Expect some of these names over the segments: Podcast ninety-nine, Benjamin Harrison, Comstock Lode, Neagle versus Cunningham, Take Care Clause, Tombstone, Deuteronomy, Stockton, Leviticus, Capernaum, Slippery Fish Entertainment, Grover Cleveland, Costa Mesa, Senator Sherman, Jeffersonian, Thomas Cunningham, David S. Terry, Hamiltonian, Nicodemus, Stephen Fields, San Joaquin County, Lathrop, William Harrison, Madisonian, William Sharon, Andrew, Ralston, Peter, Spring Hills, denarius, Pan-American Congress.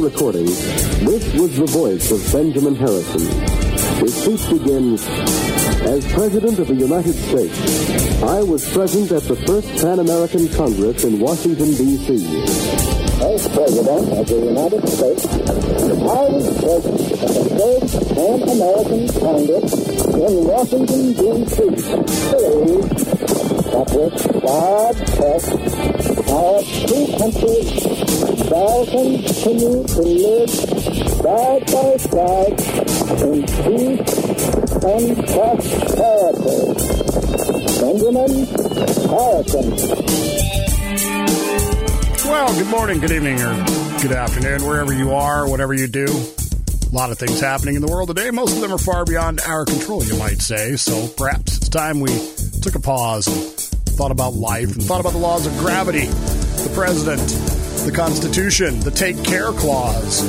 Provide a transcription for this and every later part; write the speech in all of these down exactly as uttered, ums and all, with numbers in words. Recording, this was the voice of Benjamin Harrison. His speech begins, "As President of the United States, I was present at the first Pan-American Congress in Washington, D C As President of the United States, I was present at the first Pan-American Congress in Washington, D C At this broad test, our two countries shall continue to live side by side in peace and prosperity. Benjamin Harrison." Well, good morning, good evening, or good afternoon, wherever you are, whatever you do. A lot of things happening in the world today. Most of them are far beyond our control, you might say. So perhaps it's time we took a pause and thought about life, and thought about the laws of gravity, the president, the Constitution, the take care clause,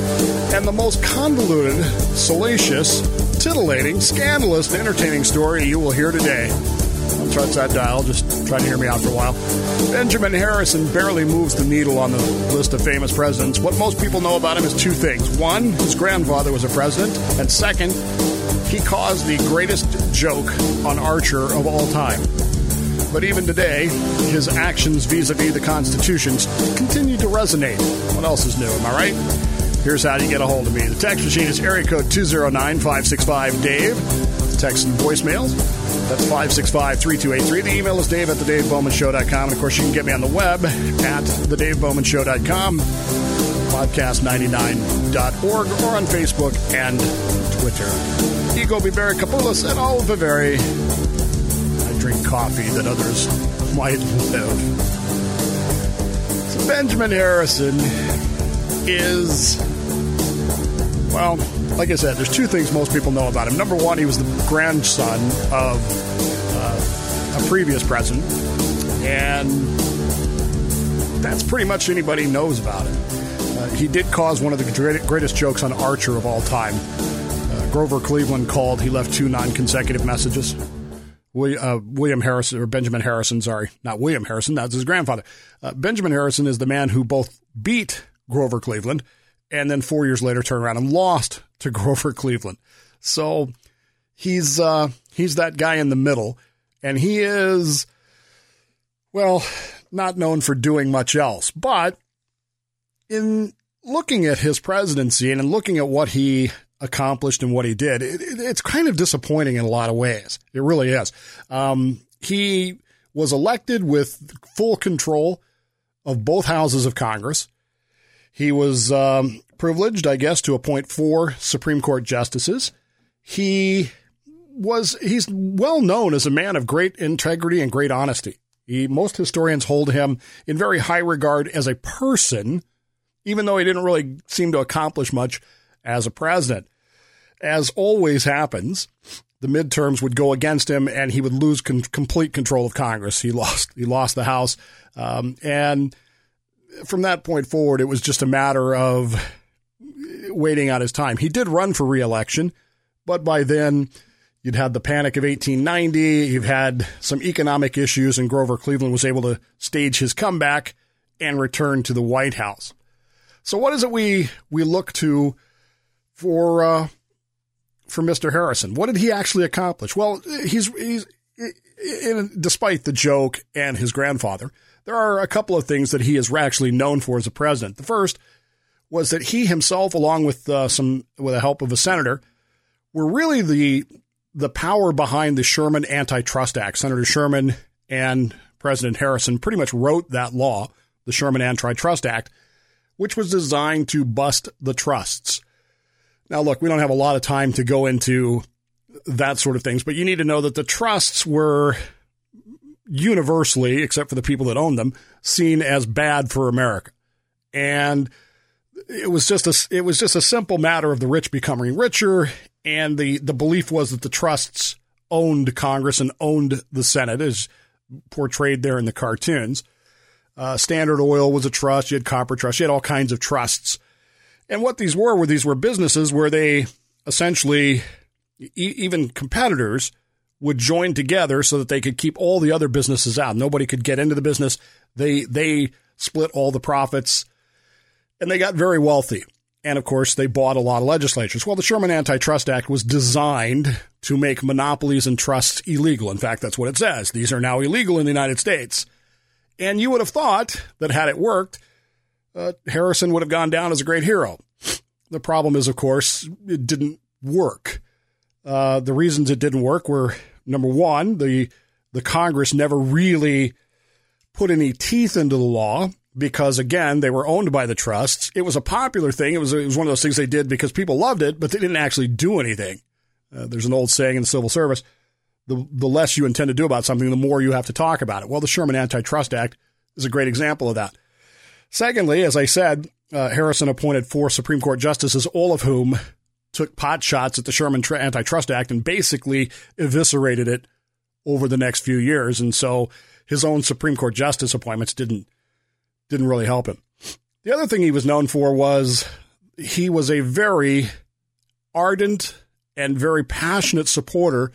and the most convoluted, salacious, titillating, scandalous, and entertaining story you will hear today. Don't touch that dial, just try to hear me out for a while. Benjamin Harrison barely moves the needle on the list of famous presidents. What most people know about him is two things. One, his grandfather was a president, and second, he caused the greatest joke on Archer of all time. But even today, his actions vis-a-vis the Constitution continue to resonate. What else is new, am I right? Here's how you get a hold of me. The text machine is area code two oh nine, five six five, Dave. Text and voicemails. That's five six five, three two eight three. The email is dave at the dave bowman show dot com. And, of course, you can get me on the web at the dave bowman show dot com, podcast ninety-nine dot org, or on Facebook and Twitter. Ego Biveri Capoulas et al. Biveri. Drink coffee that others might live. So Benjamin Harrison is, well, like I said, there's two things most people know about him. Number one, he was the grandson of uh, a previous president, and that's pretty much anybody knows about him. Uh, he did cause one of the greatest jokes on Archer of all time. Uh, Grover Cleveland called. He left two non-consecutive messages. Uh, William Harrison, or Benjamin Harrison, sorry, not William Harrison, that's his grandfather. Uh, Benjamin Harrison is the man who both beat Grover Cleveland and then four years later turned around and lost to Grover Cleveland. So he's uh, he's that guy in the middle, and he is, well, not known for doing much else. But in looking at his presidency and in looking at what he accomplished and what he did, it, it, it's kind of disappointing in a lot of ways. It really is. Um, he was elected with full control of both houses of Congress. He was um, privileged, I guess, to appoint four Supreme Court justices. He was he's well known as a man of great integrity and great honesty. He, most historians hold him in very high regard as a person, even though he didn't really seem to accomplish much as a president. As always happens, the midterms would go against him, and he would lose con- complete control of Congress. He lost. He lost the House, um, and from that point forward, it was just a matter of waiting out his time. He did run for re-election, but by then, you'd had the Panic of eighteen ninety. You've had some economic issues, and Grover Cleveland was able to stage his comeback and return to the White House. So, what is it we we look to for uh, for Mister Harrison? What did he actually accomplish? Well, he's he's in, despite the joke and his grandfather, there are a couple of things that he is actually known for as a president. The first was that he himself, along with uh, some with the help of a senator, were really the the power behind the Sherman Antitrust Act. Senator Sherman and President Harrison pretty much wrote that law, the Sherman Antitrust Act, which was designed to bust the trusts. Now, look, we don't have a lot of time to go into that sort of things, but you need to know that the trusts were universally, except for the people that owned them, seen as bad for America. And it was just a, it was just a simple matter of the rich becoming richer, and the, the belief was that the trusts owned Congress and owned the Senate, as portrayed there in the cartoons. Uh, Standard Oil was a trust. You had Copper Trust. You had all kinds of trusts. And what these were, were these were businesses where they essentially e- even competitors would join together so that they could keep all the other businesses out. Nobody could get into the business. They they split all the profits, and they got very wealthy. And, of course, they bought a lot of legislatures. Well, the Sherman Antitrust Act was designed to make monopolies and trusts illegal. In fact, that's what it says. These are now illegal in the United States. And you would have thought that had it worked, uh, Harrison would have gone down as a great hero. The problem is, of course, it didn't work. Uh, the reasons it didn't work were, number one, the the Congress never really put any teeth into the law. Because, again, they were owned by the trusts. It was a popular thing. It was it was one of those things they did because people loved it, but they didn't actually do anything. Uh, there's an old saying in the civil service, the, the less you intend to do about something, the more you have to talk about it. Well, the Sherman Antitrust Act is a great example of that. Secondly, as I said, uh, Harrison appointed four Supreme Court justices, all of whom took pot shots at the Sherman Antitrust Act and basically eviscerated it over the next few years. And so his own Supreme Court justice appointments didn't Didn't really help him. The other thing he was known for was he was a very ardent and very passionate supporter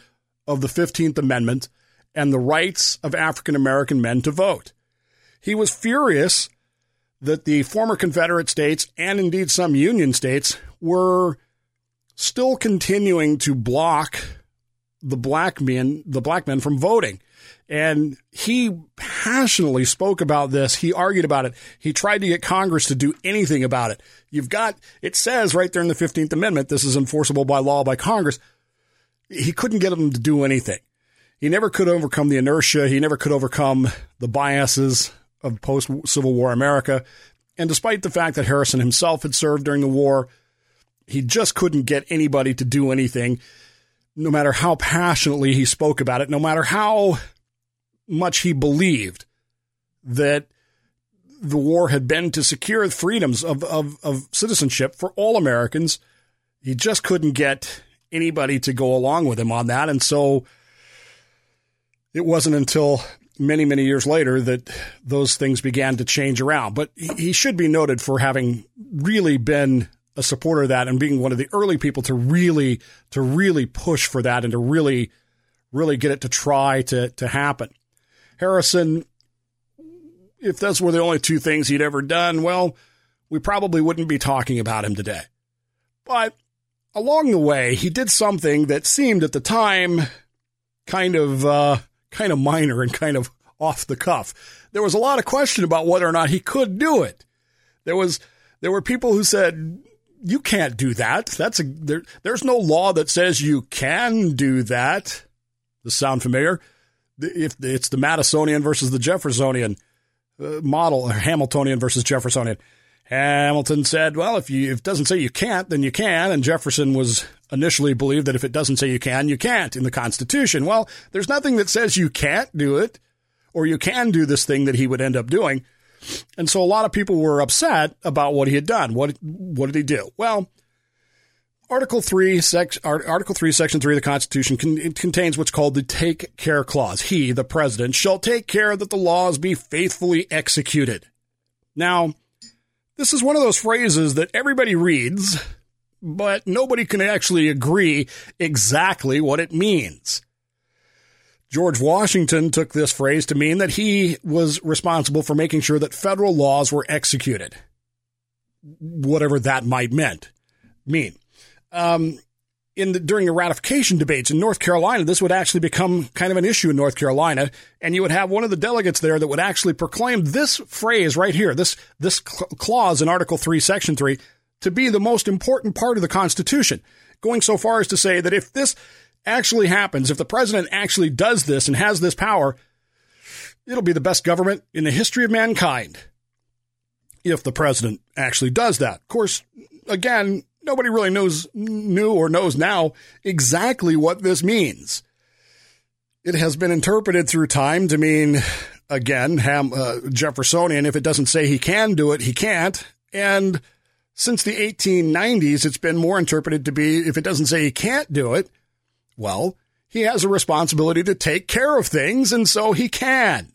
of the fifteenth Amendment and the rights of African-American men to vote. He was furious that the former Confederate states and indeed some Union states were still continuing to block the black men, the black men from voting. And he passionately spoke about this. He argued about it. He tried to get Congress to do anything about it. You've got, it says right there in the fifteenth Amendment, this is enforceable by law by Congress. He couldn't get them to do anything. He never could overcome the inertia. He never could overcome the biases of post-Civil War America. And despite the fact that Harrison himself had served during the war, he just couldn't get anybody to do anything, no matter how passionately he spoke about it, no matter how much he believed that the war had been to secure the freedoms of, of, of citizenship for all Americans. He just couldn't get anybody to go along with him on that. And so it wasn't until many, many years later that those things began to change around. But he should be noted for having really been a supporter of that and being one of the early people to really, to really push for that and to really, really get it to try to, to happen. Harrison, if those were the only two things he'd ever done, well, we probably wouldn't be talking about him today. But along the way, he did something that seemed at the time kind of uh, kind of minor and kind of off the cuff. There was a lot of question about whether or not he could do it. There was there were people who said, "You can't do that. That's a there, there's no law that says you can do that." Does this sound familiar? If it's the Madisonian versus the Jeffersonian model, or Hamiltonian versus Jeffersonian. Hamilton said, well, if, you, if it doesn't say you can't, then you can. And Jefferson was initially believed that if it doesn't say you can, you can't in the Constitution. Well, there's nothing that says you can't do it or you can do this thing that he would end up doing. And so a lot of people were upset about what he had done. What, what did he do? Well, Article three, sec, Article three, Section three of the Constitution con, it contains what's called the Take Care Clause. He, the president, shall take care that the laws be faithfully executed. Now, this is one of those phrases that everybody reads, but nobody can actually agree exactly what it means. George Washington took this phrase to mean that he was responsible for making sure that federal laws were executed, whatever that might meant, mean. Um, in the, during the ratification debates in North Carolina, this would actually become kind of an issue in North Carolina, and you would have one of the delegates there that would actually proclaim this phrase right here, this this clause in Article three, Section three, to be the most important part of the Constitution, going so far as to say that if this actually happens, if the president actually does this and has this power, it'll be the best government in the history of mankind if the president actually does that. Of course, again, nobody really knows, knew or knows now exactly what this means. It has been interpreted through time to mean, again, Ham, uh, Jeffersonian, if it doesn't say he can do it, he can't. And since the eighteen nineties, it's been more interpreted to be, if it doesn't say he can't do it, well, he has a responsibility to take care of things, and so he can.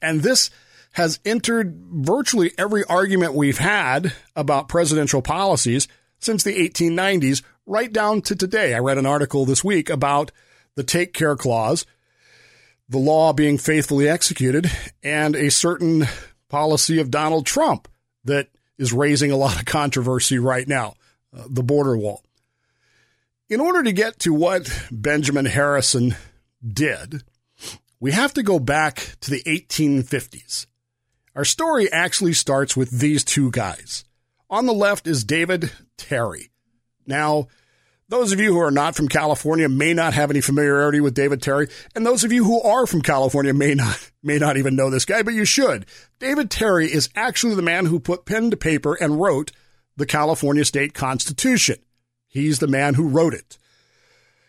And this has entered virtually every argument we've had about presidential policies since the eighteen nineties, right down to today. I read an article this week about the Take Care Clause, the law being faithfully executed, and a certain policy of Donald Trump that is raising a lot of controversy right now, uh, the border wall. In order to get to what Benjamin Harrison did, we have to go back to the eighteen fifties. Our story actually starts with these two guys. On the left is David Terry. Now, those of you who are not from California may not have any familiarity with David Terry, and those of you who are from California may not may not even know this guy, but you should. David Terry is actually the man who put pen to paper and wrote the California State Constitution. He's the man who wrote it.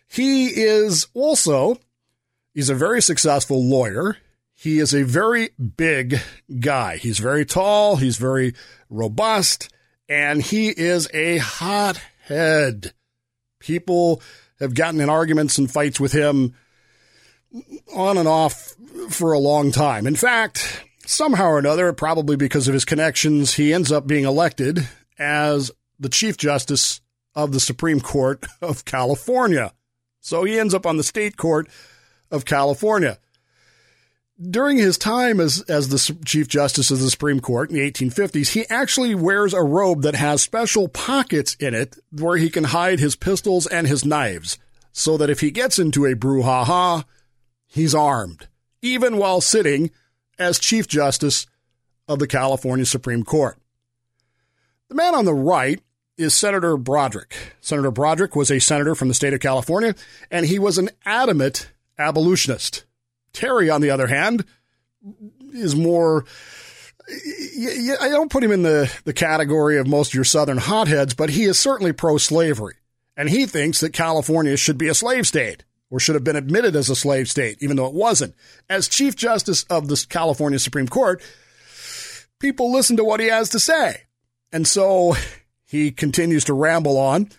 He is also, he's a very successful lawyer. He is a very big guy. He's very tall. He's very robust. And he is a hothead. People have gotten in arguments and fights with him on and off for a long time. In fact, somehow or another, probably because of his connections, he ends up being elected as the Chief Justice of the Supreme Court of California. So he ends up on the state court of California. During his time as, as the Chief Justice of the Supreme Court in the eighteen fifties, he actually wears a robe that has special pockets in it where he can hide his pistols and his knives so that if he gets into a brouhaha, he's armed, even while sitting as Chief Justice of the California Supreme Court. The man on the right is Senator Broderick. Senator Broderick was a senator from the state of California, and he was an adamant abolitionist. Terry, on the other hand, is more, I don't put him in the, the category of most of your southern hotheads, but he is certainly pro-slavery. And he thinks that California should be a slave state, or should have been admitted as a slave state, even though it wasn't. As Chief Justice of the California Supreme Court, people listen to what he has to say. And so he continues to ramble on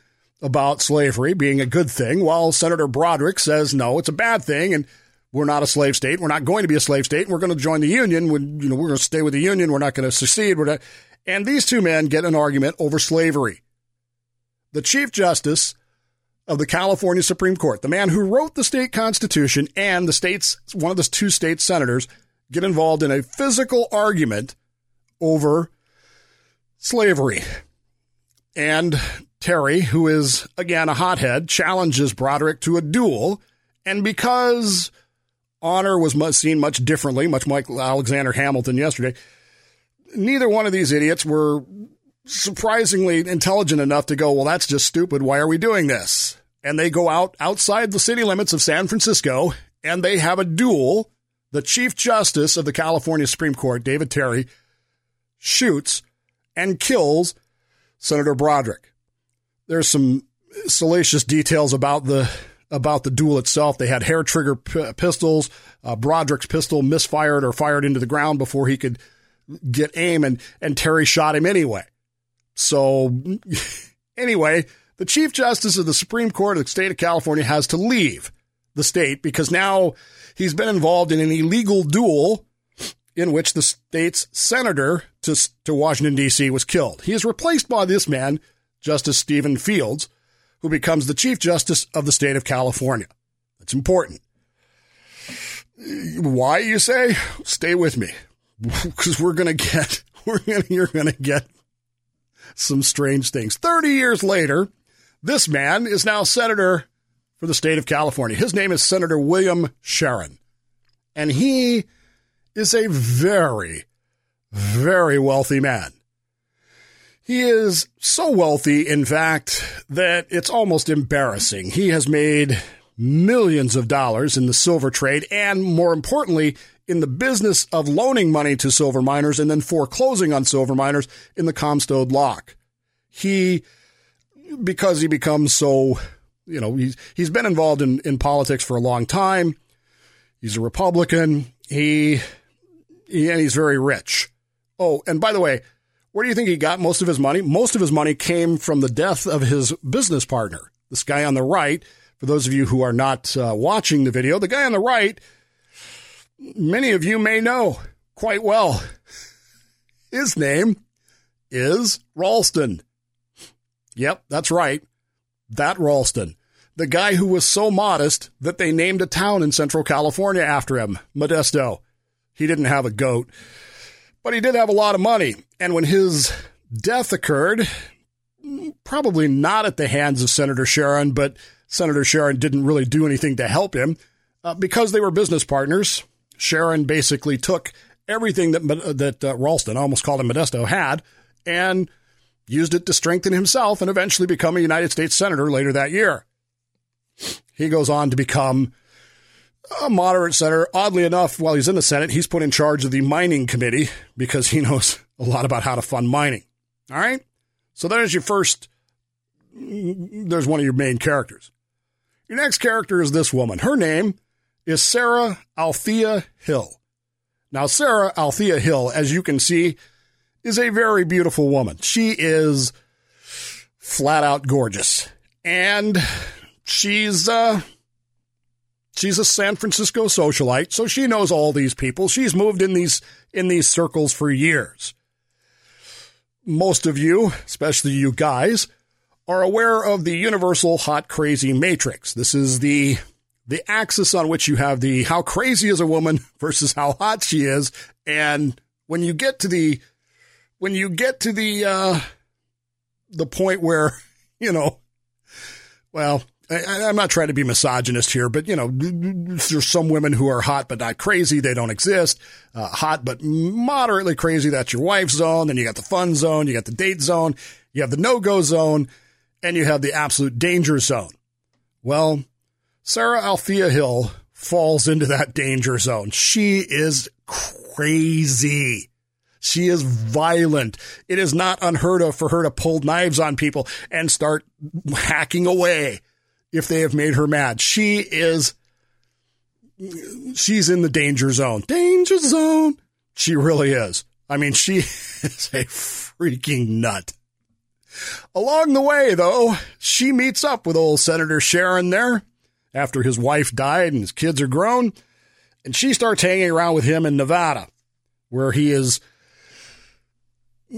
about slavery being a good thing, while Senator Broderick says, no, it's a bad thing, and we're not a slave state. We're not going to be a slave state. We're going to join the union. We're, you know, we're going to stay with the union. We're not going to secede. We're not. And these two men get an argument over slavery. The Chief Justice of the California Supreme Court, the man who wrote the state constitution, and the state's, one of the two state senators, get involved in a physical argument over slavery. And Terry, who is, again, a hothead, challenges Broderick to a duel. And because honor was much, seen much differently, much like Alexander Hamilton yesterday, neither one of these idiots were surprisingly intelligent enough to go, well, that's just stupid. Why are we doing this? And they go out outside the city limits of San Francisco, and they have a duel. The Chief Justice of the California Supreme Court, David Terry, shoots and kills Senator Broderick. There's some salacious details about the about the duel itself. They had hair trigger p- pistols. Uh, Broderick's pistol misfired or fired into the ground before he could get aim, and and Terry shot him anyway. So anyway, the Chief Justice of the Supreme Court of the state of California has to leave the state because now he's been involved in an illegal duel in which the state's senator to, to Washington, D C was killed. He is replaced by this man, Justice Stephen Fields, who becomes the Chief Justice of the state of California. That's important. Why, you say? Stay with me, because we're going to get, we're gonna, you're going to get some strange things. thirty years later, this man is now senator for the state of California. His name is Senator William Sharon, and he is a very, very wealthy man. He is so wealthy, in fact, that it's almost embarrassing. He has made millions of dollars in the silver trade and, more importantly, in the business of loaning money to silver miners and then foreclosing on silver miners in the Comstock Lode. He, because he becomes so, you know, he's, he's been involved in, in politics for a long time. He's a Republican. He, he and he's very rich. Oh, and by the way, where do you think he got most of his money? Most of his money came from the death of his business partner. This guy on the right, for those of you who are not uh, watching the video, the guy on the right, many of you may know quite well. His name is Ralston. Yep, that's right. that Ralston, the guy who was so modest that they named a town in Central California after him, Modesto. He didn't have a goat, but he did have a lot of money. And when his death occurred, probably not at the hands of Senator Sharon, but Senator Sharon didn't really do anything to help him. Uh, because they were business partners, Sharon basically took everything that that uh, Ralston, I almost called him Modesto, had and used it to strengthen himself and eventually become a United States senator later that year. He goes on to become a moderate senator. Oddly enough, while he's in the Senate, he's put in charge of the mining committee because he knows a lot about how to fund mining. All right? So there's your first, there's one of your main characters. Your next character is this woman. Her name is Sarah Althea Hill. Now, Sarah Althea Hill, as you can see, is a very beautiful woman. She is flat out gorgeous. And she's uh, she's a San Francisco socialite, so she knows all these people. She's moved in these in these circles for years. Most of you, especially you guys, are aware of the universal hot crazy matrix. This is the the axis on which you have the how crazy is a woman versus how hot she is. And when you get to the when you get to the uh, the point where, you know, well, I, I'm not trying to be misogynist here, but, you know, there's some women who are hot but not crazy. They don't exist. Uh, hot but moderately crazy. That's your wife's zone. Then you got the fun zone. You got the date zone. You have the no-go zone. And you have the absolute danger zone. Well, Sarah Althea Hill falls into that danger zone. She is crazy. She is violent. It is not unheard of for her to pull knives on people and start hacking away if they have made her mad. She is, she's in the danger zone. Danger zone. She really is. I mean, she is a freaking nut. Along the way, though, she meets up with old Senator Sharon there after his wife died and his kids are grown. And she starts hanging around with him in Nevada, where he is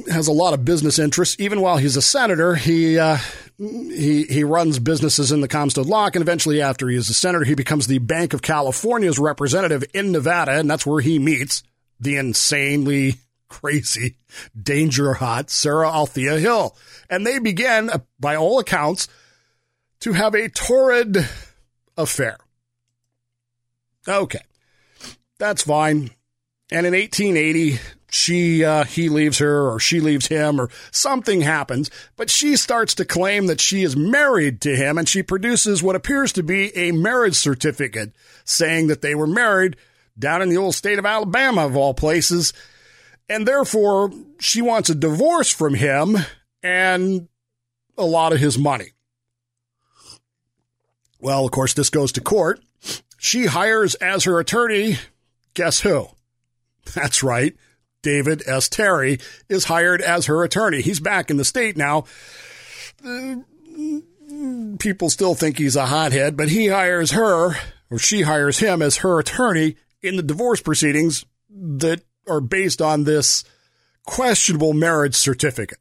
has a lot of business interests. Even while he's a senator, he uh, he he runs businesses in the Comstock Lode, and eventually after he is a senator, he becomes the Bank of California's representative in Nevada, and that's where he meets the insanely crazy, danger-hot Sarah Althea Hill. And they begin, by all accounts, to have a torrid affair. Okay, that's fine. And in eighteen eighty... She, uh, he leaves her, or she leaves him, or something happens, but she starts to claim that she is married to him, and she produces what appears to be a marriage certificate saying that they were married down in the old state of Alabama, of all places, and therefore she wants a divorce from him and a lot of his money. Well, of course, this goes to court. She hires as her attorney, guess who? That's right. David S. Terry is hired as her attorney. He's back in the state now. People still think he's a hothead, but he hires her, or she hires him as her attorney in the divorce proceedings that are based on this questionable marriage certificate.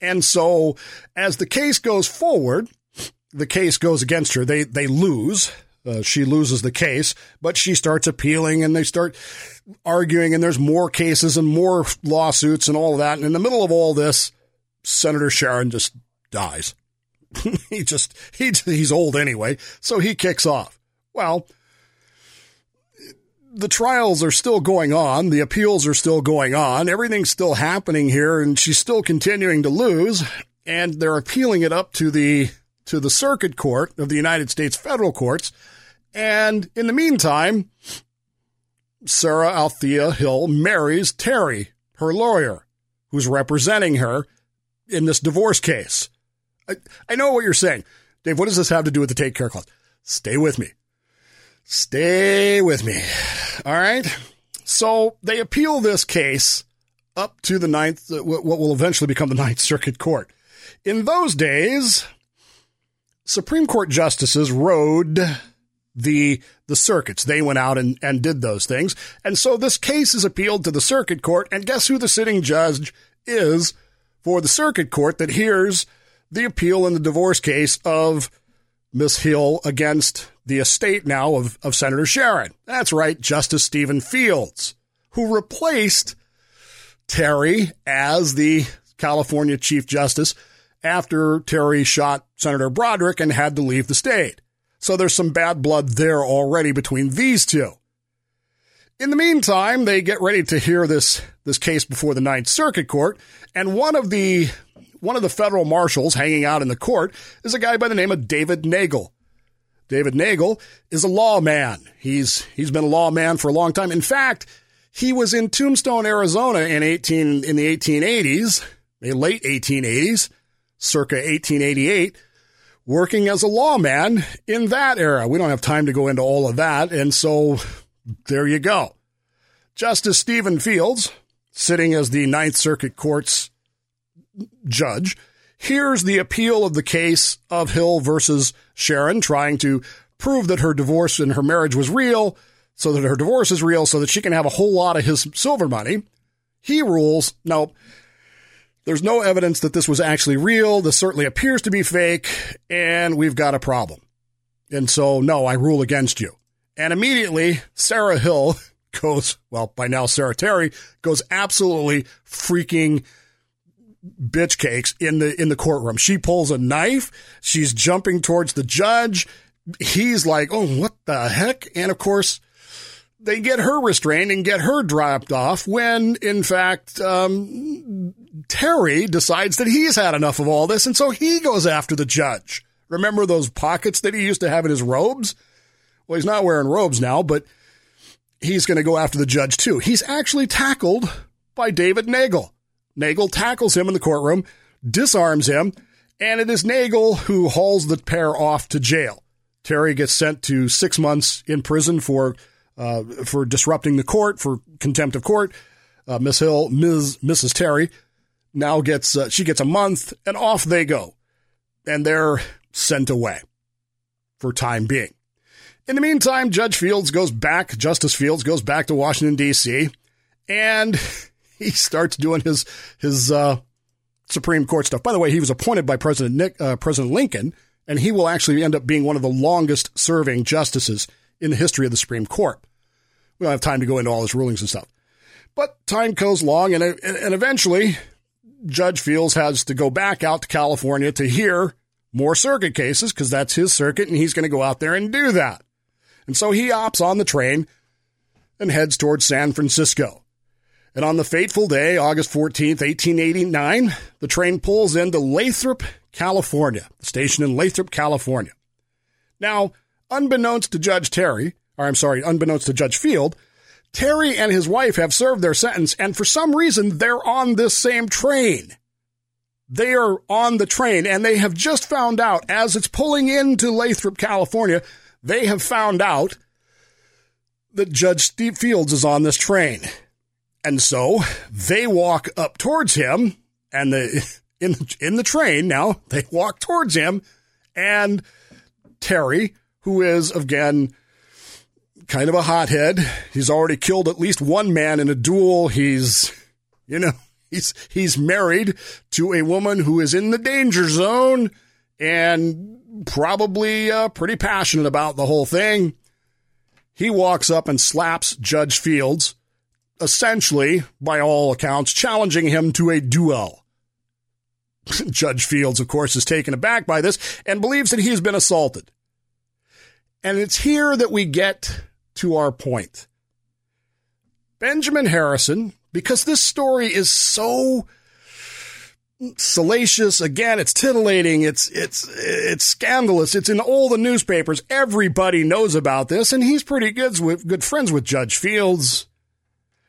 And so as the case goes forward, the case goes against her. They, they lose. Uh, she loses the case, but she starts appealing and they start arguing and there's more cases and more lawsuits and all of that. And in the middle of all this, Senator Sharon just dies. he just, he, he's old anyway, so he kicks off. Well, the trials are still going on. The appeals are still going on. Everything's still happening here and she's still continuing to lose. And they're appealing it up to the to the Circuit Court of the United States Federal Courts. And in the meantime, Sarah Althea Hill marries Terry, her lawyer, who's representing her in this divorce case. I, I know what you're saying. Dave, what does this have to do with the take care clause? Stay with me. Stay with me. All right. So they appeal this case up to the ninth, what will eventually become the Ninth Circuit Court. In those days, Supreme Court justices rode the the circuits. They went out and, and did those things. And so this case is appealed to the Circuit Court. And guess who the sitting judge is for the Circuit Court that hears the appeal in the divorce case of Miss Hill against the estate now of, of Senator Sharon. That's right, Justice Stephen Fields, who replaced Terry as the California Chief Justice after Terry shot Senator Broderick and had to leave the state. So there's some bad blood there already between these two. In the meantime, they get ready to hear this, this case before the Ninth Circuit Court, and one of the one of the federal marshals hanging out in the court is a guy by the name of David Neagle. David Neagle is a lawman. He's he's been a lawman for a long time. In fact, he was in Tombstone, Arizona in eighteen in the eighteen eighties, the late eighteen eighties, circa eighteen eighty-eight, working as a lawman in that era. We don't have time to go into all of that, and so there you go. Justice Stephen Fields, sitting as the Ninth Circuit Court's judge, hears the appeal of the case of Hill versus Sharon, trying to prove that her divorce and her marriage was real, so that her divorce is real, so that she can have a whole lot of his silver money. He rules, no, there's no evidence that this was actually real. This certainly appears to be fake, and we've got a problem. And so, no, I rule against you. And immediately, Sarah Hill goes, well, by now Sarah Terry, goes absolutely freaking bitch cakes in the in the courtroom. She pulls a knife. She's jumping towards the judge. He's like, oh, what the heck? And, of course, they get her restrained and get her dropped off when, in fact, um, Terry decides that he's had enough of all this, and so he goes after the judge. Remember those pockets that he used to have in his robes? Well, he's not wearing robes now, but he's going to go after the judge, too. He's actually tackled by David Neagle. Neagle tackles him in the courtroom, disarms him, and it is Neagle who hauls the pair off to jail. Terry gets sent to six months in prison for uh, for disrupting the court, for contempt of court. Uh, Miss Hill, Miz Missus Terry, now gets uh, she gets a month, and off they go, and they're sent away for time being. In the meantime, Judge Fields goes back, Justice Fields goes back to Washington, D C, and he starts doing his his uh, Supreme Court stuff. By the way, he was appointed by President Nick, uh, President Lincoln, and he will actually end up being one of the longest-serving justices in the history of the Supreme Court. We don't have time to go into all his rulings and stuff. But time goes long, and, and eventually Judge Fields has to go back out to California to hear more circuit cases, because that's his circuit, and he's going to go out there and do that. And so he hops on the train and heads towards San Francisco. And on the fateful day, August fourteenth, eighteen eighty-nine, the train pulls into Lathrop, California, the station in Lathrop, California. Now, unbeknownst to Judge Terry, or I'm sorry, unbeknownst to Judge Field, Terry and his wife have served their sentence, and for some reason, they're on this same train. They are on the train, and they have just found out, as it's pulling into Lathrop, California, they have found out that Judge Steve Fields is on this train. And so they walk up towards him, and the in in the train now, they walk towards him, and Terry, who is, again, kind of a hothead, he's already killed at least one man in a duel, he's, you know, he's he's married to a woman who is in the danger zone, and probably uh, pretty passionate about the whole thing. He walks up and slaps Judge Fields, essentially, by all accounts, challenging him to a duel. Judge Fields, of course, is taken aback by this and believes that he's been assaulted. And it's here that we get to our point. Benjamin Harrison, because this story is so salacious, again, it's titillating, it's it's it's scandalous, it's in all the newspapers, everybody knows about this, and he's pretty good with good friends with Judge Fields,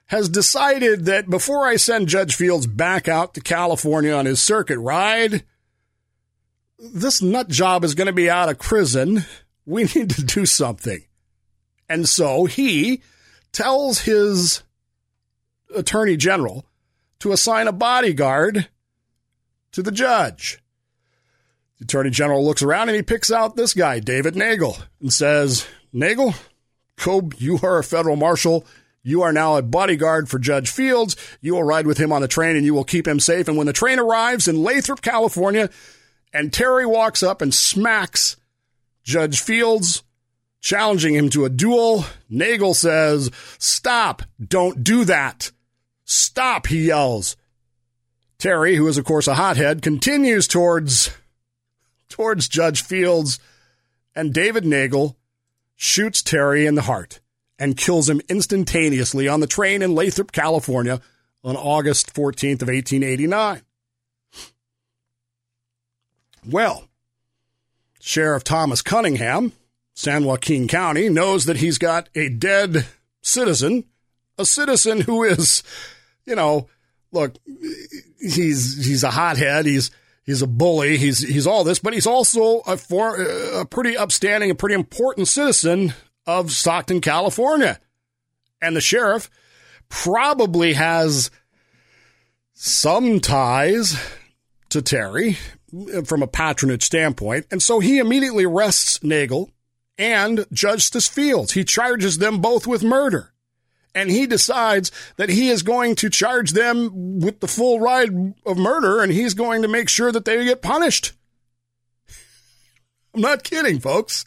has decided that before I send Judge Fields back out to California on his circuit ride, this nut job is going to be out of prison. We need to do something. And so he tells his attorney general to assign a bodyguard to the judge. The attorney general looks around and he picks out this guy, David Neagle, and says, Neagle, Cobe, you are a federal marshal. You are now a bodyguard for Judge Fields. You will ride with him on the train, and you will keep him safe. And when the train arrives in Lathrop, California, and Terry walks up and smacks Judge Fields, challenging him to a duel. Neagle says, "Stop, don't do that. Stop," he yells. Terry, who is, of course, a hothead, continues towards, towards Judge Fields, and David Neagle shoots Terry in the heart and kills him instantaneously on the train in Lathrop, California, on August fourteenth of eighteen eighty-nine. Well, Sheriff Thomas Cunningham, San Joaquin County, knows that he's got a dead citizen, a citizen who is, you know, look, he's he's a hothead, he's he's a bully, he's he's all this, but he's also a, for, a pretty upstanding, a pretty important citizen of Stockton, California. And the sheriff probably has some ties to Terry from a patronage standpoint, and so he immediately arrests Neagle and Justice Fields. He charges them both with murder, and he decides that he is going to charge them with the full ride of murder, and he's going to make sure that they get punished. I'm not kidding, folks.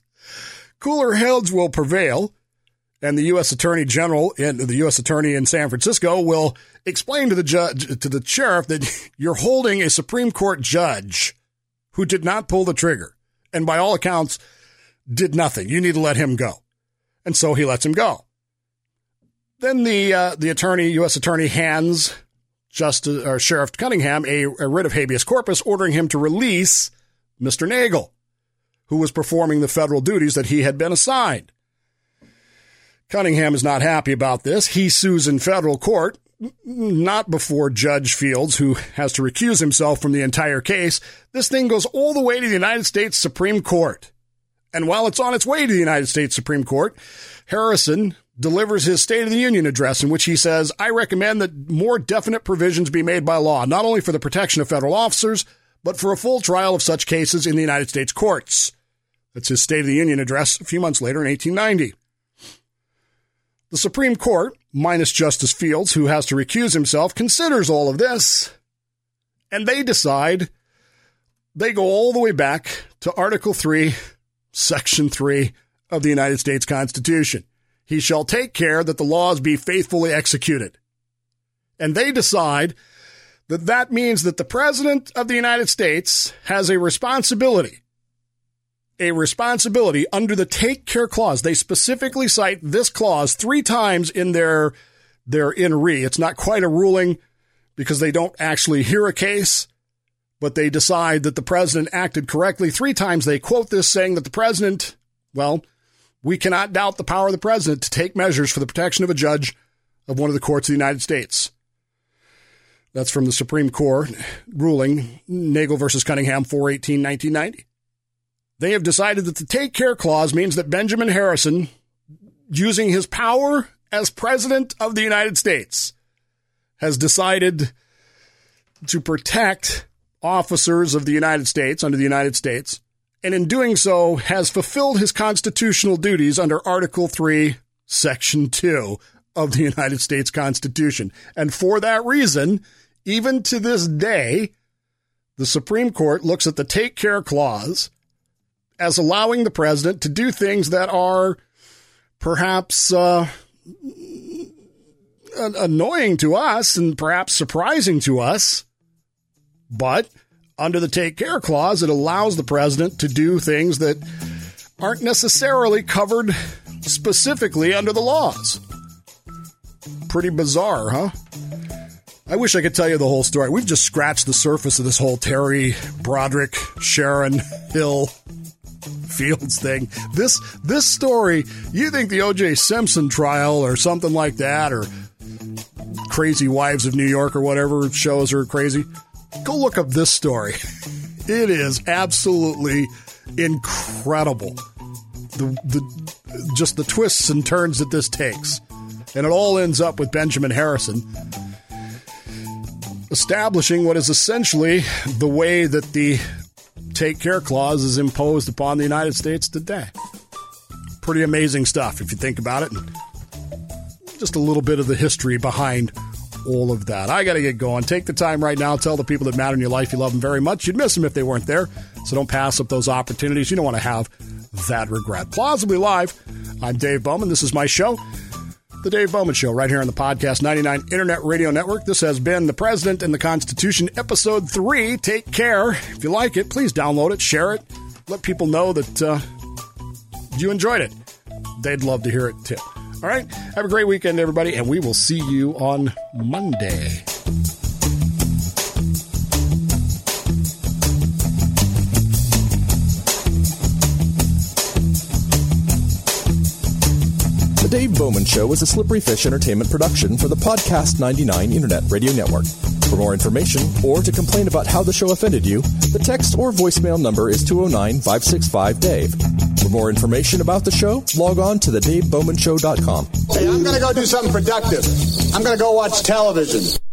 Cooler heads will prevail, and the U S Attorney General and the U S Attorney in San Francisco will explain to the judge, to the sheriff, that you're holding a Supreme Court judge who did not pull the trigger, and by all accounts did nothing. You need to let him go. And so he lets him go. Then the uh, the attorney, U S attorney, hands Justice or Sheriff Cunningham a, a writ of habeas corpus ordering him to release Mister Neagle, who was performing the federal duties that he had been assigned. Cunningham is not happy about this. He sues in federal court, not before Judge Fields, who has to recuse himself from the entire case. This thing goes all the way to the United States Supreme Court. And while it's on its way to the United States Supreme Court, Harrison delivers his State of the Union address in which he says, "I recommend that more definite provisions be made by law, not only for the protection of federal officers, but for a full trial of such cases in the United States courts." That's his State of the Union address a few months later in eighteen ninety. The Supreme Court, minus Justice Fields, who has to recuse himself, considers all of this, and they decide they go all the way back to Article three, Section three of the United States Constitution. "He shall take care that the laws be faithfully executed." And they decide that that means that the President of the United States has a responsibility, a responsibility under the Take Care Clause. They specifically cite this clause three times in their, their in re. It's not quite a ruling because they don't actually hear a case, but they decide that the president acted correctly. Three times they quote this, saying that the president, well, we cannot doubt the power of the president to take measures for the protection of a judge of one of the courts of the United States. That's from the Supreme Court ruling, Neagle versus Cunningham, four eighteen nineteen ninety. They have decided that the Take Care Clause means that Benjamin Harrison, using his power as president of the United States, has decided to protect officers of the United States under the United States, and in doing so has fulfilled his constitutional duties under Article three, Section two of the United States Constitution. And for that reason, even to this day, the Supreme Court looks at the Take Care Clause as allowing the president to do things that are perhaps uh, annoying to us and perhaps surprising to us. But under the Take Care Clause, it allows the president to do things that aren't necessarily covered specifically under the laws. Pretty bizarre, huh? I wish I could tell you the whole story. We've just scratched the surface of this whole Terry, Broderick, Sharon, Hill, Fields thing. This this story, you think the O J Simpson trial or something like that, or Crazy Wives of New York or whatever shows are crazy. Go look up this story. It is absolutely incredible. The, the just the twists and turns that this takes. And it all ends up with Benjamin Harrison establishing what is essentially the way that the Take Care Clause is imposed upon the United States today. Pretty amazing stuff if you think about it. Just a little bit of the history behind all of that. I got to get going. Take the time right now. Tell the people that matter in your life you love them very much. You'd miss them if they weren't there. So don't pass up those opportunities. You don't want to have that regret. Plausibly Live. I'm Dave Bowman. This is my show, The Dave Bowman Show, right here on the Podcast ninety-nine Internet Radio Network. This has been The President and the Constitution, Episode three. Take care. If you like it, please download it, share it. Let people know that uh, you enjoyed it. They'd love to hear it, too. All right? Have a great weekend, everybody, and we will see you on Monday. The Dave Bowman Show is a Slippery Fish Entertainment production for the Podcast ninety-nine Internet Radio Network. For more information or to complain about how the show offended you, the text or voicemail number is two oh nine, five six five, D A V E. For more information about the show, log on to the dave bowman show dot com. Hey, I'm going to go do something productive. I'm going to go watch television.